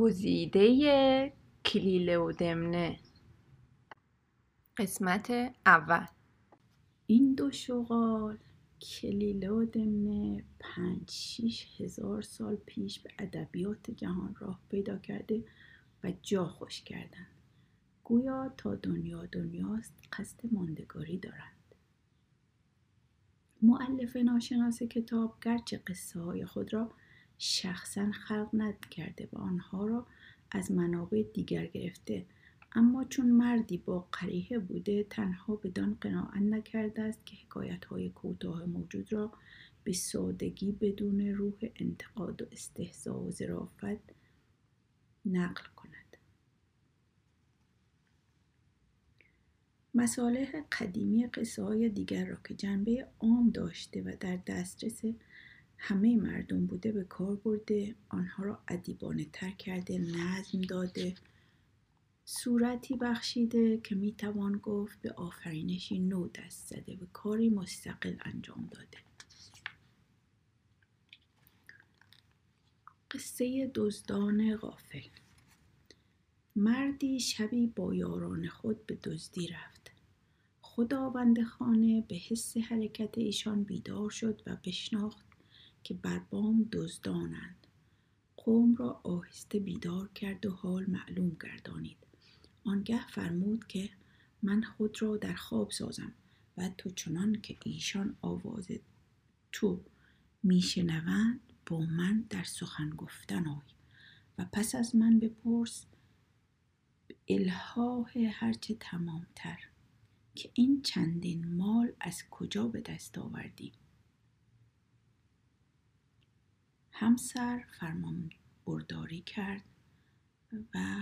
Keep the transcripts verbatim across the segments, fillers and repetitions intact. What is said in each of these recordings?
گزیده کلیله و دمنه. قسمت اول. این دو شغال کلیله و دمنه پنج شیش هزار سال پیش به ادبیات جهان راه پیدا کرده و جا خوش کردند. گویا تا دنیا دنیاست قصد ماندگاری دارند. مؤلف ناشناس کتاب گرچه قصه های خود را شخصا خلق نکرده و آنها را از منابع دیگر گرفته، اما چون مردی با قریحه بوده تنها بدان قناعت نکرده است که حکایت‌های کوتاه موجود را به سادگی بدون روح انتقاد و استهزا و ظرافت نقل کند. مصالح قدیمی قصه‌های دیگر را که جنبه عام داشته و در دسترس همه مردم بوده به کار برده، آنها را ادیبانه تر کرده، نظم داده، صورتی بخشیده که میتوان گفت به آفرینشی نو دست زده و کاری مستقل انجام داده. قصه دزدان غافل. مردی شبی با یاران خود به دزدی رفت. خداوند خانه به حس حرکت ایشان بیدار شد و بشناخت که بر بام دزدانند. قوم را آهسته بیدار کرد و حال معلوم گردانید. آنگه فرمود که من خود را در خواب سازم و تو چنان که ایشان آواز تو میشنوند با من در سخن گفتن آی و پس از من بپرس الحاح هرچه تمام تر که این چندین مال از کجا به دست آوردی. همسر فرمان برداری کرد و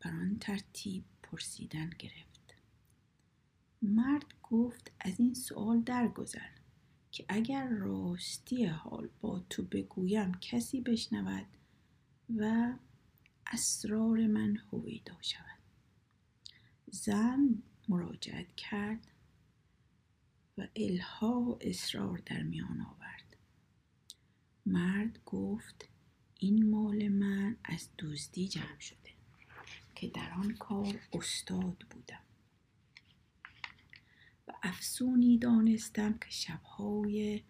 بران ترتیب پرسیدن گرفت. مرد گفت از این سؤال درگذر که اگر راستی حال با تو بگویم کسی بشنود و اسرار من هویدا شود. زن مراجعت کرد و الها و اصرار در میان آورد. مرد گفت این مال من از دزدی جمع شده که در آن کار استاد بودم و افسونی دانستم که شبهای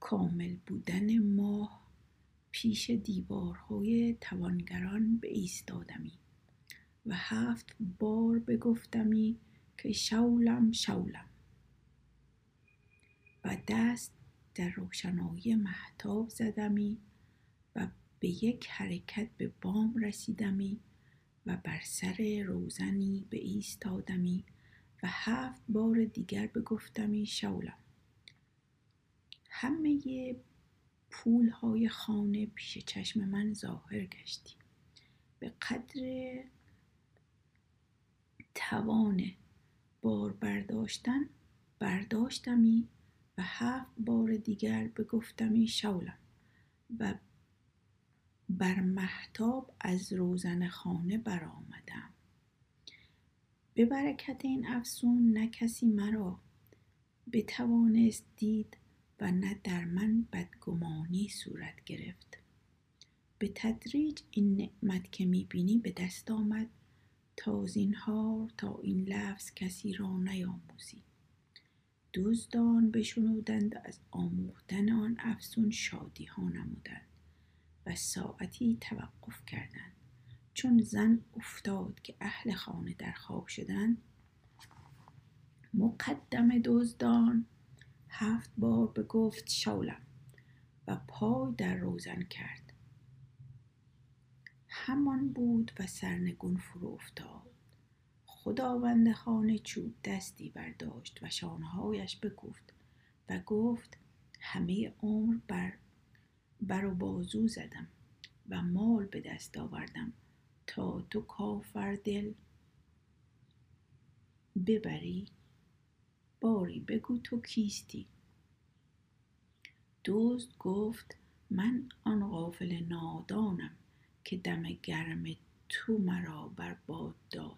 کامل بودن ماه پیش دیوارهای توانگران به ایستادمی و هفت بار بگفتمی که شولم شولم و دست در روشنایی مهتاب زدمی و به یک حرکت به بام رسیدمی و بر سر روزنی به ایستادمی و هفت بار دیگر بگفتمی شولم. همه پول های خانه پیش چشم من ظاهر گشتی. به قدر توان بار برداشتن برداشتمی و هفت بار دیگر بگفتمی شولم و بر مهتاب از روزن خانه برآمدم. به برکت این افسون نه کسی مرا بتوانست دید و نه در من بدگمانی صورت گرفت. به تدریج این نعمت که میبینی به دست آمد تا زینهار تا این لفظ کسی را نیاموزی. دزدان بشنودند از آموختن آن افسون شادی ها نمودند و ساعتی توقف کردند. چون زن افتاد که اهل خانه در خواب شدند، مقدم دزدان هفت بار بگفت شولم و پای در روزن کرد. همان بود و سرنگون فرو افتاد. خداوند خانه چوب دستی برداشت و شانهایش بکوفت و گفت همه عمر بر بر و بازو زدم و مال به دست آوردم تا تو کافر دل ببری. باری بگو تو کیستی؟ دزد گفت من آن غافل نادانم که دم گرم تو مرا بر باد داد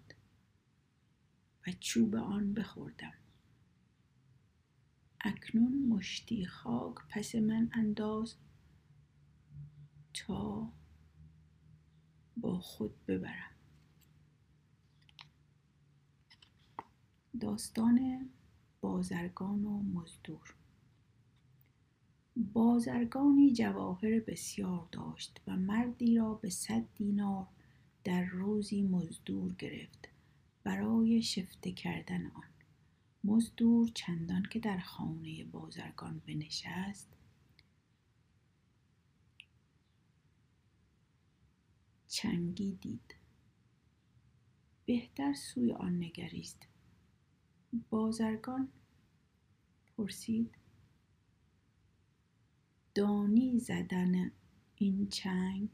و چوب آن بخوردم. اکنون مشتی خاک پس من انداز تا با خود ببرم. داستان بازرگان و مزدور. بازرگانی جواهر بسیار داشت و مردی را به صد دینار در روزی مزدور گرفت برای شفته کردن آن. مزدور چندان که در خانه بازرگان بنشست، چنگی دید، بهتر سوی آن نگریست. بازرگان پرسید: دانی زدن این چنگ؟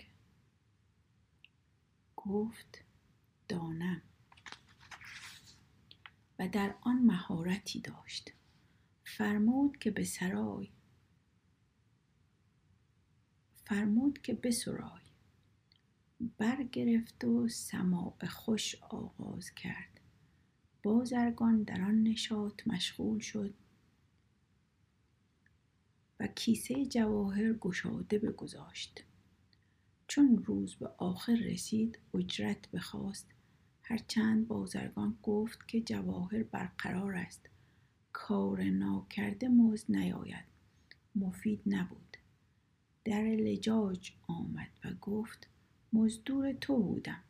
گفت: دانم. و در آن مهارتی داشت. فرمود که به سرای فرمود که به سرای برگرفت و سماع خوش آغاز کرد. بازرگان در آن نشاط مشغول شد و کیسه جواهر گشاده بگذاشت. چون روز به آخر رسید، اجرت بخواست. هرچند بازرگان گفت که جواهر برقرار است، کار ناکرده مزد نیاید، مفید نبود. در لجاج آمد و گفت: مزدور تو بودم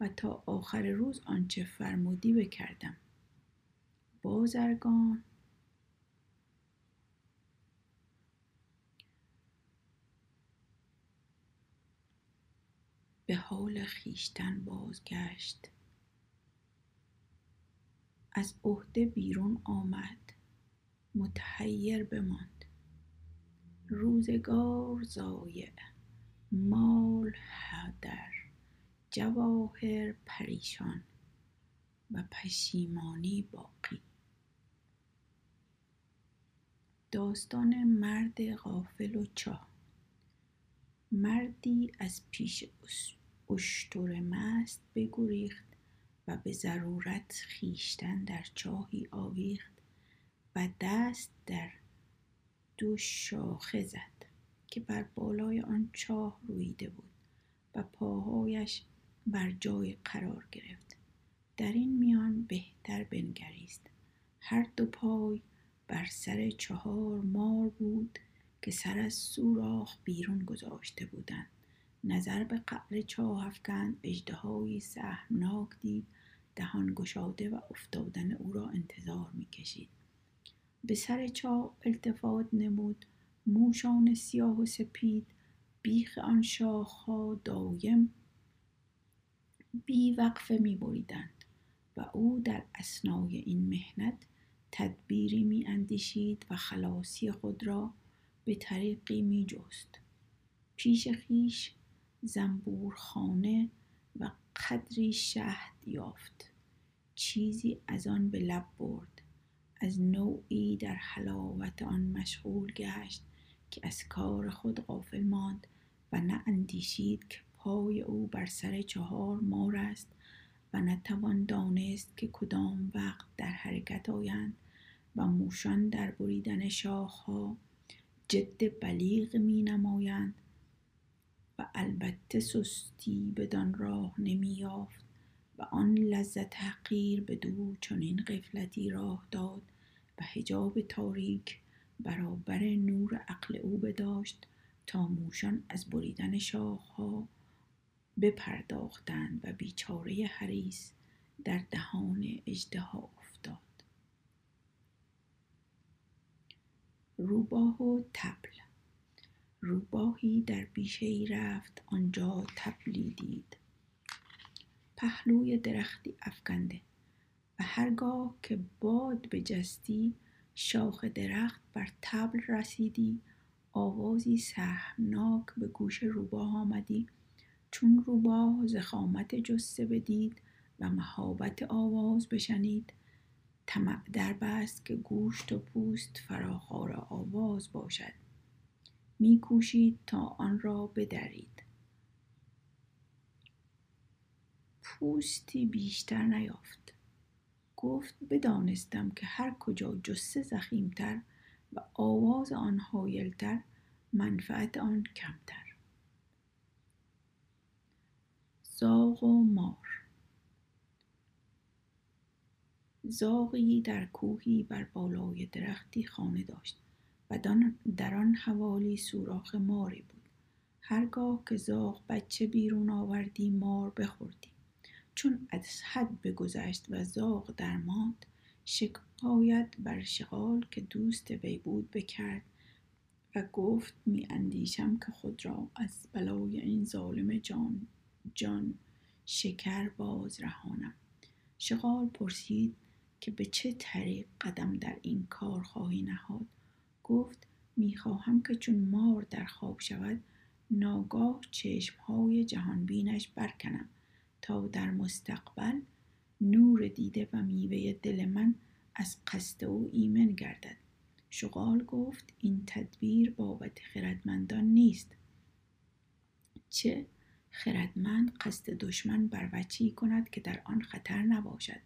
و تا آخر روز آنچه فرمودی بکردم. بازرگان به حال خیشتن بازگشت، از عهده بیرون آمد، متحیر بماند. روزگار ضایع، مال هدر، جواهر پریشان و پشیمانی باقی. داستان مرد غافل و چاه. مردی از پیش اشتر مست بگریخت و به ضرورت خیشتن در چاهی آویخت و دست در دو شاخه زد که بر بالای آن چاه رویده بود و پاهایش بر جای قرار گرفت. در این میان بهتر بنگریست، هر دو پای بر سر چهار مار بود که سر از سوراخ بیرون گذاشته بودند. نظر به قعر چاه افکند، اژدهایی سهمناک دید، دهان گشاده و افتادن او را انتظار می‌کشید. به سر چاه التفات نمود، موشان سیاه و سپید بیخ آن شاخ‌ها دایم بی وقفه می‌بریدند و او در اثنای این محنت تدبیری می‌اندیشید و خلاصی خود را به طریقی می‌جست. پیش خویش زنبورخانه و قدری شهد یافت، چیزی از آن به لب برد، از نوعی در حلاوت آن مشغول گشت که از کار خود غافل ماند و نه اندیشید که پای او بر سر چهار مار است و نه توان دانست که کدام وقت در حرکت آیند و موشان در بریدن شاخها جد بلیغ می نمایند و البته سستی بدان راه نمی یافت و آن لذت تحقیر بدو چنین غفلتی راه داد و حجاب تاریک برابر نور عقل او بداشت تا موشان از بریدن شاخها بپرداختند و بیچاره حریص در دهان اژدها افتاد. روباه و طبل. روباهی در بیشه‌ای رفت، آنجا طبلی دید، پهلوی درختی افکنده، و هرگاه که باد بجستی شاخ درخت بر طبل رسیدی، آوازی سهمناک به گوش روباه آمدی. چون روباه زخامت جثه بدید و مهابت آواز بشنید، طمع در بست که گوشت و پوست فراخوار آواز باشد. می کوشید تا آن را بدرید، پوستی بیشتر نیافت. گفت: بدانستم که هر کجا جثه ضخیمتر و آواز آن هایلتر، منفعت آن کمتر. زاغ و مار. زاغی در کوهی بر بالای درختی خانه داشت و در آن حوالی سوراخ ماری بود. هرگاه که زاغ بچه بیرون آوردی مار بخوردی. چون از حد بگذشت و زاغ درماند، شکایت بر شغال که دوست وی بود بکرد و گفت می اندیشم که خود را از بلای این ظالم جان جان شکر باز رهانم. شغال پرسید که به چه طریق قدم در این کار خواهی نهاد. گفت می خواهم که چون مار در خواب شود ناگاه چشمهای جهانبینش برکنم تا در مستقبل نور دیده و میوه دل من از قصد او ایمن گردد. شغال گفت این تدبیر بابت خردمندان نیست. چه خردمند قصد دشمن بر وجهی کند که در آن خطر نباشد.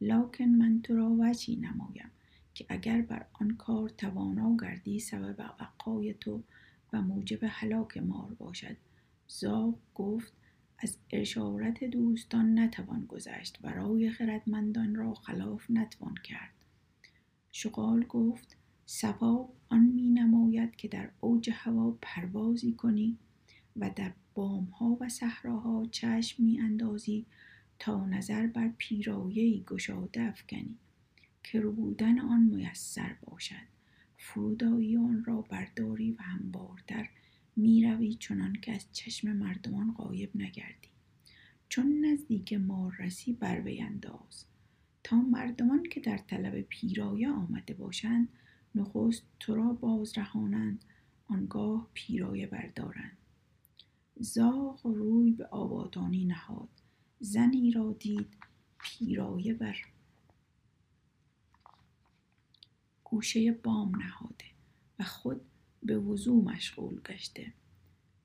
لکن من تو را وجهی نمایم که اگر بر آن کار توانا گردی سبب وقای تو و موجب هلاک مار باشد. زاغ گفت از اشارت دوستان نتوان گذشت و رای خردمندان را خلاف نتوان کرد. شغال گفت صواب آن می نماید که در اوج هوا پروازی کنی و در بامها و صحراها چشم می اندازی تا نظر بر پیرایه‌ای گشاده افکنی که ربودن آن میسر باشد. فرودایی آن را برداری و هموارتر می روی چنان که از چشم مردمان غایب نگردی. چون نزدیک مار رسی بر وی انداز تا مردمان که در طلب پیرایه آمده باشند نخست تو را باز رهانند، آنگاه پیرایه بردارند. زاغ روی به آبادانی نهاد، زنی را دید پیرایه بر گوشه بام نهاده و خود به وضو مشغول گشته.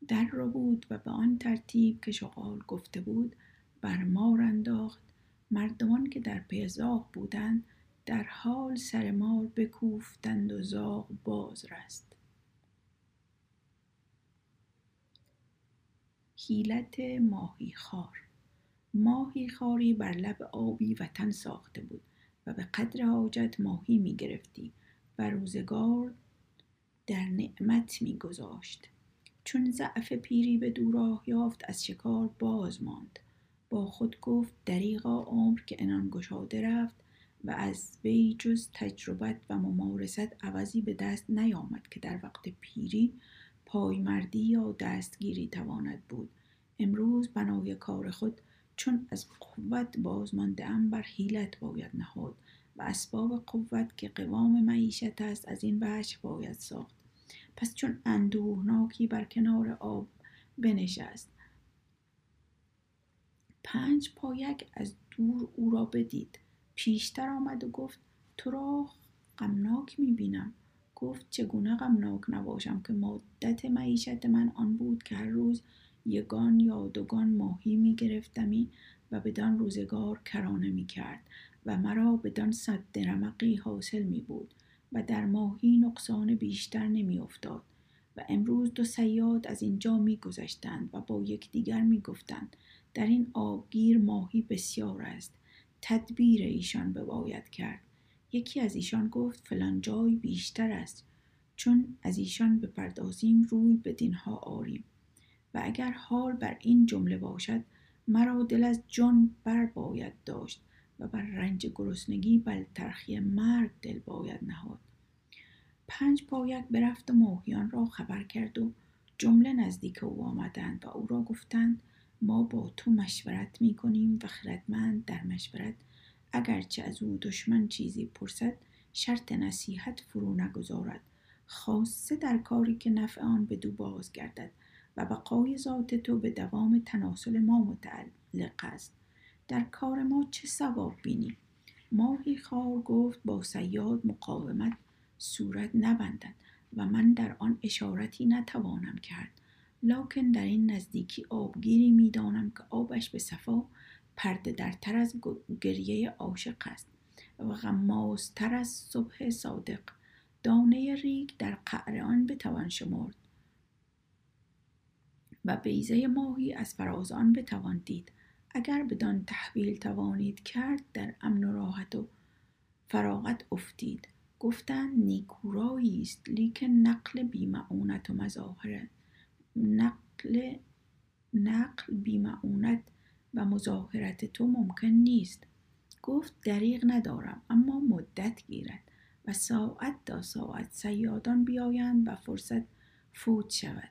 در را بود و به آن ترتیب که شغال گفته بود بر مار انداخت. مردمان که در پی زاغ بودند در حال سر مار بکوفتند و زاغ باز رست. حیلت ماهی خار. ماهی خاری بر لب آبی وطن ساخته بود و به قدر حاجت ماهی می گرفتی و روزگار در نعمت می گذاشت. چون ضعف پیری به دوراه یافت از شکار باز ماند. با خود گفت دریغا عمر که عنان گشاده رفت و از وی جز تجربت و ممارست عوضی به دست نیامد که در وقت پیری پایمردی یا دستگیری تواند بود. امروز بنای کار خود چون از قوت باز مانده‌ام بر حیلت باید نهاد و اسباب قوت که قوام معیشت است از این بهش باید ساخت. پس چون اندوهناکی بر کنار آب بنشست، پنج پایک از دور او را بدید. پیشتر آمد و گفت تو را غمناک میبینم. گفت چگونه غمناک نباشم که مدت معیشت من آن بود که هر روز یگان یا دوگان ماهی میگرفتمی و بدان روزگار کرانه میکرد و مرا بدان صد درمقی حاصل میبود و در ماهی نقصان بیشتر نمیافتاد. و امروز دو صیاد از اینجا میگذشتند و با یکدیگر میگفتند در این آبگیر ماهی بسیار است، تدبیر ایشان بباید کرد. یکی از ایشان گفت فلان جای بیشتر است، چون از ایشان بپردازیم روی بدینها آریم و اگر حال بر این جمله باشد مرا دل از جان بر باید داشت و بر رنج گرسنگی بل ترخی مرگ دل باید نهاد. پنج پایک برفت و ماهیان را خبر کرد و جمله نزدیک او آمدند و او را گفتند ما با تو مشورت می کنیم و خردمند در مشورت اگرچه از او دشمن چیزی پرسد شرط نصیحت فرو نگذارد، خاصه در کاری که نفع آن به دو باز گردد و بقای ذات تو به دوام تناسل ما متعلق است. در کار ما چه ثواب بینی؟ ماهی خار گفت با صیاد مقاومت صورت نبندند و من در آن اشارتی نتوانم کرد، لکن در این نزدیکی آبگیری می دانم که آبش به صفا پرده درتر از گریه عاشق است و غمازتر از صبح صادق. دانه ریگ در قعر آن بتوان شمرد و بیضه ماهی از فراز آن بتوان دید. اگر بدان تحویل توانید کرد، در امن و راحت و فراغت افتید. گفتند نیکورایی است، لیکن نقل بیمعونت و مظاهره نقل نقل بیمعونت و مظاهرت تو ممکن نیست. گفت دریغ ندارم، اما مدت گیرد و ساعت تا ساعت صیادان بیایند و فرصت فوت شود.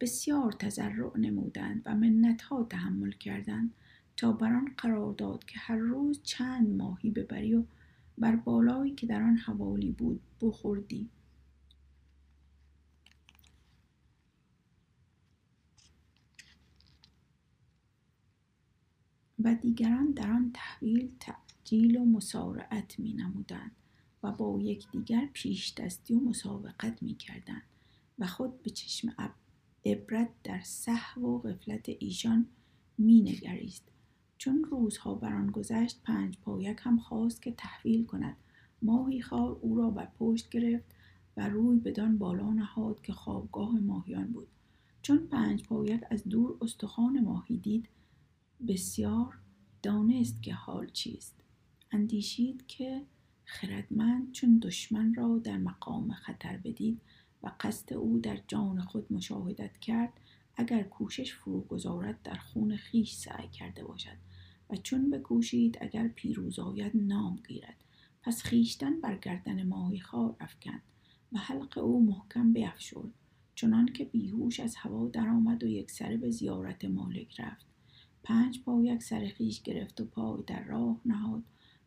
بسیار تضرع نمودند و منتها تحمل کردند تا بران قرار داد که هر روز چند ماهی ببری و بر بالایی که در آن حوالی بود بخوردی. و دیگران در آن تحویل تعجیل و مسارعت می نمودند و با یک دیگر پیش دستی و مسابقت می کردند و خود به چشم عبرت در سهو و غفلت ایشان می نگریست. چون روزها بران گذشت، پنج پایک هم خواست که تحویل کند. ماهی خوار او را بر پشت گرفت و روی بدان بالا نهاد که خوابگاه ماهیان بود. چون پنج پایک از دور استخوان ماهی دید، بسیار دانست که حال چیست. اندیشید که خردمند چون دشمن را در مقام خطر بدید و قصد او در جان خود مشاهدت کرد، اگر کوشش فرو گذارد در خون خیش سعی کرده باشد و چون بکوشید اگر پیروز آید نام گیرد. پس خیشتن بر گردن ماهی خوار افکند و حلق او محکم بیفشرد، چنان که بیهوش از هوا درآمد و یک سره به زیارت مالک رفت. پنج پایک سر خیش گرفت و پای در راه نهاد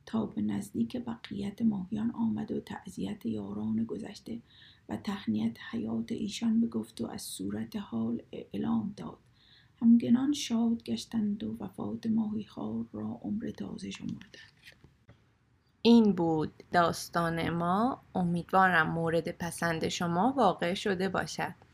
تا به نزدیک بقیت ماهیان آمد و تعزیت یاران گذشته و تهنیت حیات ایشان بگفت و از صورت حال اعلام داد. همگنان شاد گشتند و وفات ماهی خوار را عمر تازه شمردند. این بود داستان ما. امیدوارم مورد پسند شما واقع شده باشد.